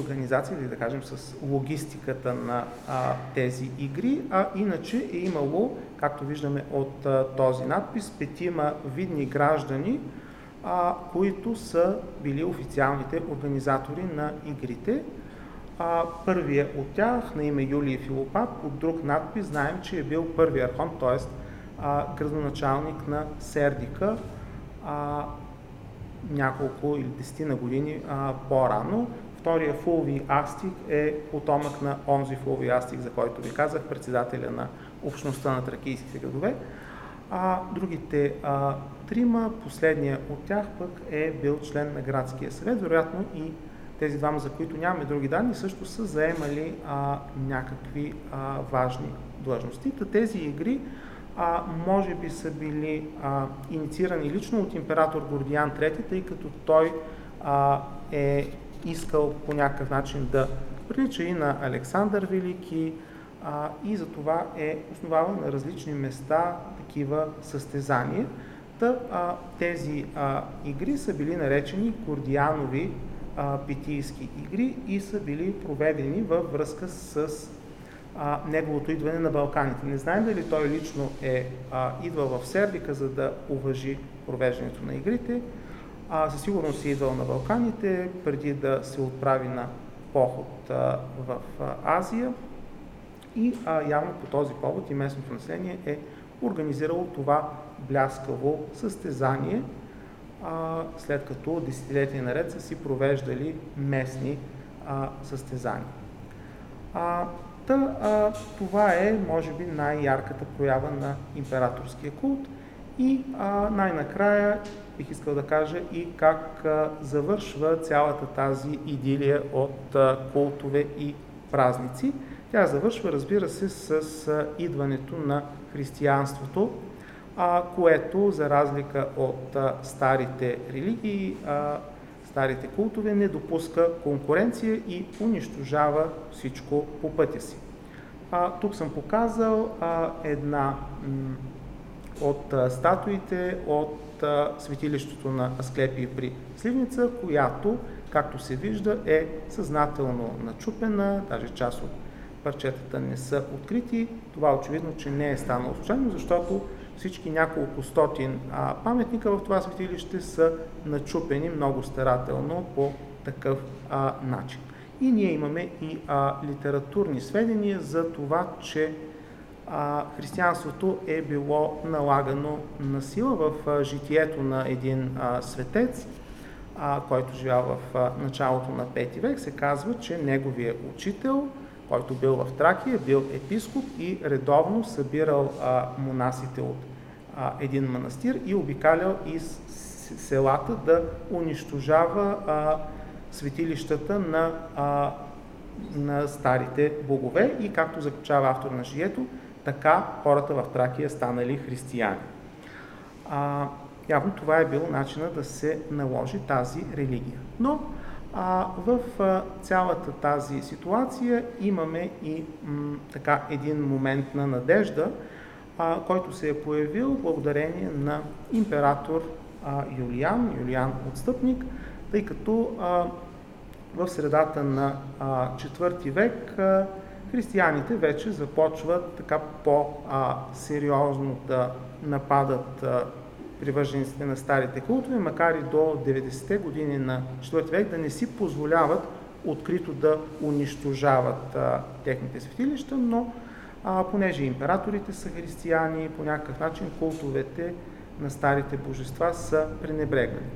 организация, или да кажем с логистиката на а, тези игри, а иначе е имало, както виждаме от а, този надпис, петима видни граждани, а, които са били официалните организатори на игрите. А, първия от тях, на име Юлий Филопат, под друг надпис знаем, че е бил първи архон, т.е. градоначалник на Сердика а, няколко или десетина години а, по-рано. Втория Фулвий Астик е потомък на онзи Фулвий Астик, за който ви казах, председателя на общността на тракийските градове. А другите а, трима, последния от тях пък е бил член на градския съвет. Вероятно и тези двама, за които нямаме други данни, също са заемали а, някакви а, важни длъжности. Та тези игри а, може би са били а, инициирани лично от император Гордиян трети, тъй като той а, е искал по някакъв начин да прилича и на Александър Велики а, и за това е основавал на различни места такива състезания. Та, а, тези а, игри са били наречени Гордиянови питийски игри и са били проведени във връзка с а, неговото идване на Балканите. Не знаем дали той лично е а, идвал в Сердика, за да уважи провеждането на игрите. А, със сигурност е идвал на Балканите, преди да се отправи на поход а, в а, Азия. И а, явно по този повод и местното население е организирало това бляскаво състезание, след като десетилетия наред са си провеждали местни а, състезания. А, та, а, това е, може би, най-ярката проява на императорския култ и а, най-накрая бих искал да кажа и как а, завършва цялата тази идилия от а, култове и празници. Тя завършва, разбира се, с а, идването на християнството, а, което, за разлика от а, старите религии, а, старите култове, не допуска конкуренция и унищожава всичко по пътя си. А, тук съм показал а, една м- от а, статуите от а, светилището на Асклепий при Сливница, която, както се вижда, е съзнателно начупена, даже част от парчетата не са открити. Това очевидно, че не е станало случайно, защото всички няколко стотин а, паметника в това светилище са начупени много старателно по такъв а, начин. И ние имаме и а, литературни сведения за това, че а, християнството е било налагано на сила в а, житието на един а, светец, а, който живял в а, началото на пети век. Се казва, че неговият учител, който бил в Тракия, бил епископ и редовно събирал а, монасите от а, един манастир и обикалял из селата да унищожава а, светилищата на, а, на старите богове и, както заключава автор на жието, така хората в Тракия станали християни. А, явно това е бил начинът да се наложи тази религия. Но А в а, цялата тази ситуация имаме и м, така един момент на надежда, а, който се е появил благодарение на император а, Юлиан, Юлиан Отстъпник, тъй като а, в средата на а, четвърти век а, християните вече започват така по-сериозно да нападат а, привържениците на старите култове, макар и до деветдесетте години на четвърти век да не си позволяват открито да унищожават а, техните светилища, но а, понеже императорите са християни, по някакъв начин култовете на старите божества са пренебрегнани.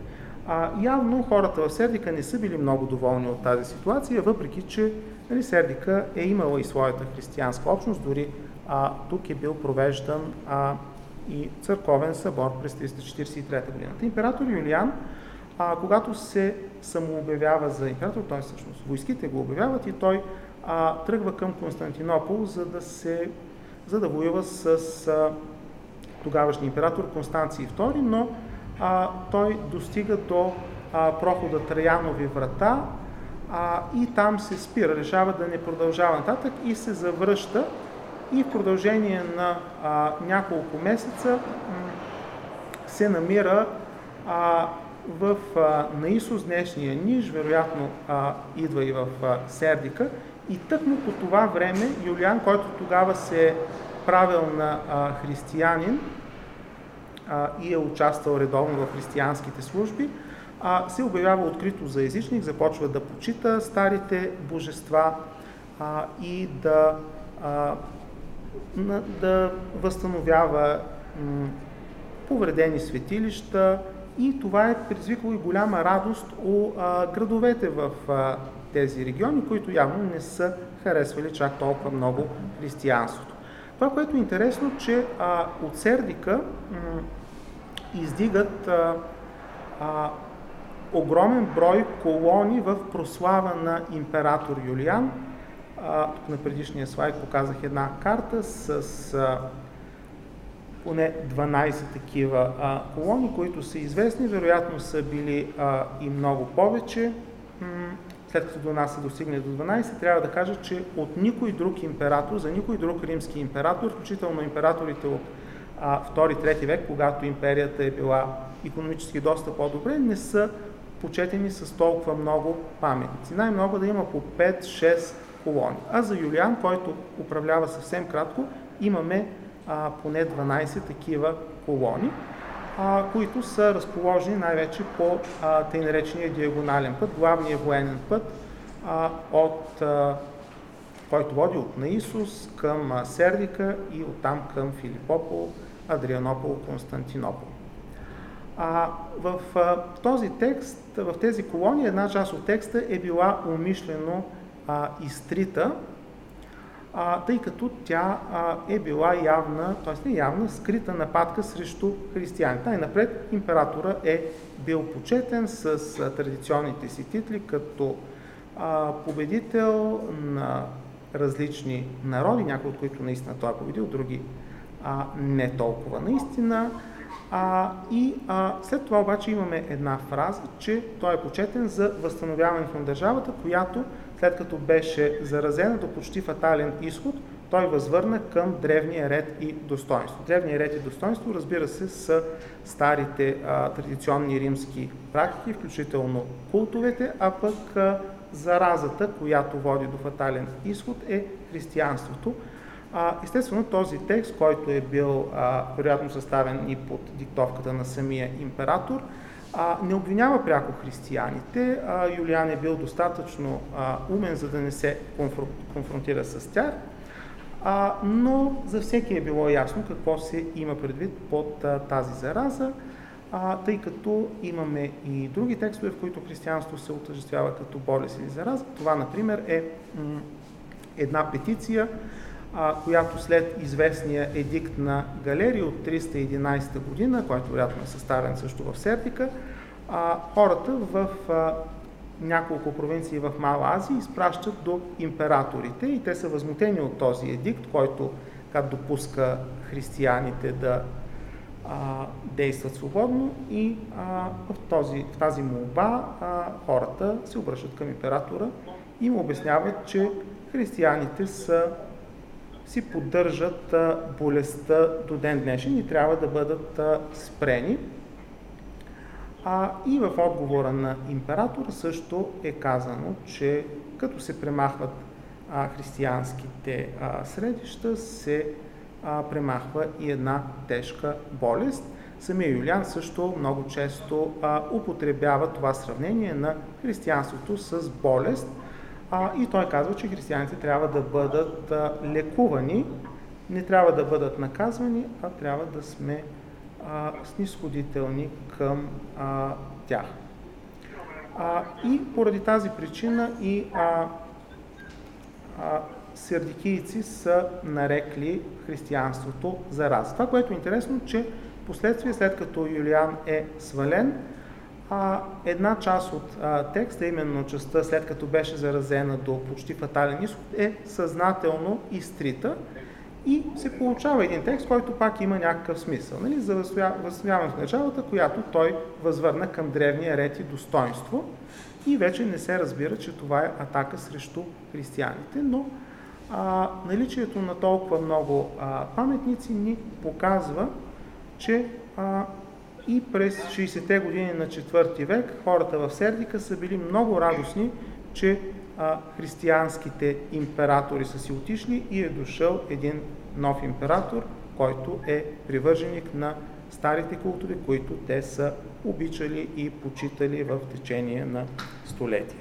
А, явно хората в Сердика не са били много доволни от тази ситуация, въпреки че, нали, Сердика е имала и своята християнска общност, дори а, тук е бил провеждан а, и църковен събор през триста четиридесет и трета година. Император Юлиан, а, когато се самообявява за император, той всъщност войските го обявяват и той а, тръгва към Константинопол, за да се, за да воюва с а, тогавашния император Констанций втори, но а, той достига до а, прохода Траянови врата а, и там се спира, решава да не продължава нататък и се завръща. И в продължение на а, няколко месеца м- се намира а, в а, Наисос, днешния Ниш, вероятно а, идва и в а, Сердика. И тъкмо по това време Юлиан, който тогава се е правил на а, християнин а, и е участвал редовно в християнските служби, а, се обявява открито за езичник, започва да почита старите божества а, и да... А, да възстановява м, повредени светилища и това е предизвикало и голяма радост у а, градовете в а, тези региони, които явно не са харесвали чак толкова много християнството. Това, което е интересно, че а, от Сердика м, издигат а, а, огромен брой колони в прослава на император Юлиан. Тук на предишния слайд показах една карта с а, поне дванайсет такива а, колони, които са известни, вероятно са били а, и много повече. След като до нас се достигне до дванайсет, трябва да кажа, че от никой друг император, за никой друг римски император, включително императорите от втори трети век, когато империята е била икономически доста по-добре, не са почетени с толкова много паметници. Най-много да има по пет-шест колони. А за Юлиан, който управлява съвсем кратко, имаме а, поне дванайсет такива колони, а, които са разположени най-вече по а, тъй наречения диагонален път, главния военен път, а, от, а, който води от Наисос към а, Сердика и оттам към Филипопол, Адрианопол, Константинопол. А в а, този текст, в тези колони, една част от текста е била умишлено а, изтрита, а, тъй като тя а, е била явна, т.е. не явна, скрита нападка срещу християните. Най-напред императора е бил почетен с а, традиционните си титли като а, победител на различни народи, някои от които наистина той е победил, други а, не толкова наистина. А, и а, след това обаче имаме една фраза, че той е почетен за възстановяването на държавата, която след като беше заразена до почти фатален изход, той възвърна към древния ред и достойнство. Древния ред и достойнство, разбира се, са старите а, традиционни римски практики, включително култовете, а пък а, заразата, която води до фатален изход, е християнството. Естествено, този текст, който е бил а, вероятно съставен и под диктовката на самия император, а, не обвинява пряко християните. А, Юлиан е бил достатъчно а, умен, за да не се конфру... конфронтира с тях, а, но за всеки е било ясно какво се има предвид под а, тази зараза, а, тъй като имаме и други текстове, в които християнство се отъждествява като болест или зараза. Това, например, е м- една петиция, която след известния едикт на Галерий от триста и единадесета година, който вероятно е съставен също в Сердика, хората в няколко провинции в Мала Азия изпращат до императорите и те са възмутени от този едикт, който как допуска християните да а, действат свободно и а, в, този, в тази молба а, хората се обръщат към императора и му обясняват, че християните са си поддържат а, болестта до ден днешен и трябва да бъдат а, спрени. А, и в отговора на императора също е казано, че като се премахват а, християнските а, средища, се а, премахва и една тежка болест. Самия Юлиан също много често а, употребява това сравнение на християнството с болест, А, и той казва, че християните трябва да бъдат а, лекувани, не трябва да бъдат наказвани, а трябва да сме а, снисходителни към а, тях. А, и поради тази причина и а, а, сердикийци са нарекли християнството зараза. Това, което е интересно, че последствие, след като Юлиан е свален, А, една част от а, текста, именно частта след като беше заразена до почти фатален изход, е съзнателно изтрита и се получава един текст, който пак има някакъв смисъл. Нали? За възстановяването на държавата, която той възвърна към древния ред и достойнство и вече не се разбира, че това е атака срещу християните, но а, наличието на толкова много а, паметници ни показва, че а, и през шейсетте години на четвърти век хората в Сердика са били много радостни, че а, християнските императори са си отишли и е дошъл един нов император, който е привърженик на старите култури, които те са обичали и почитали в течение на столетия.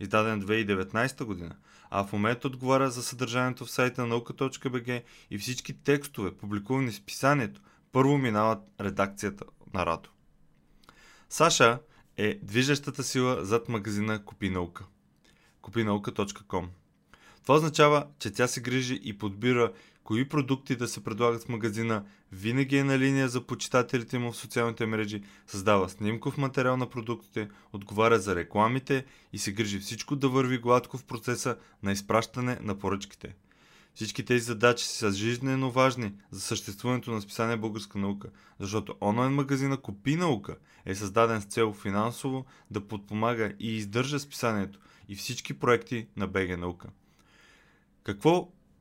издаден две хиляди и деветнадесета година, а в момента отговаря за съдържанието в сайта на наука точка бг и всички текстове, публикувани в списанието, първо минават редакцията на Радо. Саша е движещата сила зад магазина Купи наука. купи наука точка ком. Това означава, че тя се грижи и подбира кои продукти да се предлагат в магазина, винаги е на линия за почитателите му в социалните мрежи, създава снимков материал на продуктите, отговаря за рекламите и се грижи всичко да върви гладко в процеса на изпращане на поръчките. Всички тези задачи са жизнено важни за съществуването на списание Българска наука, защото онлайн магазина Купи наука е създаден с цел финансово да подпомага и издържа списанието и всички проекти на БГ Наука. Какво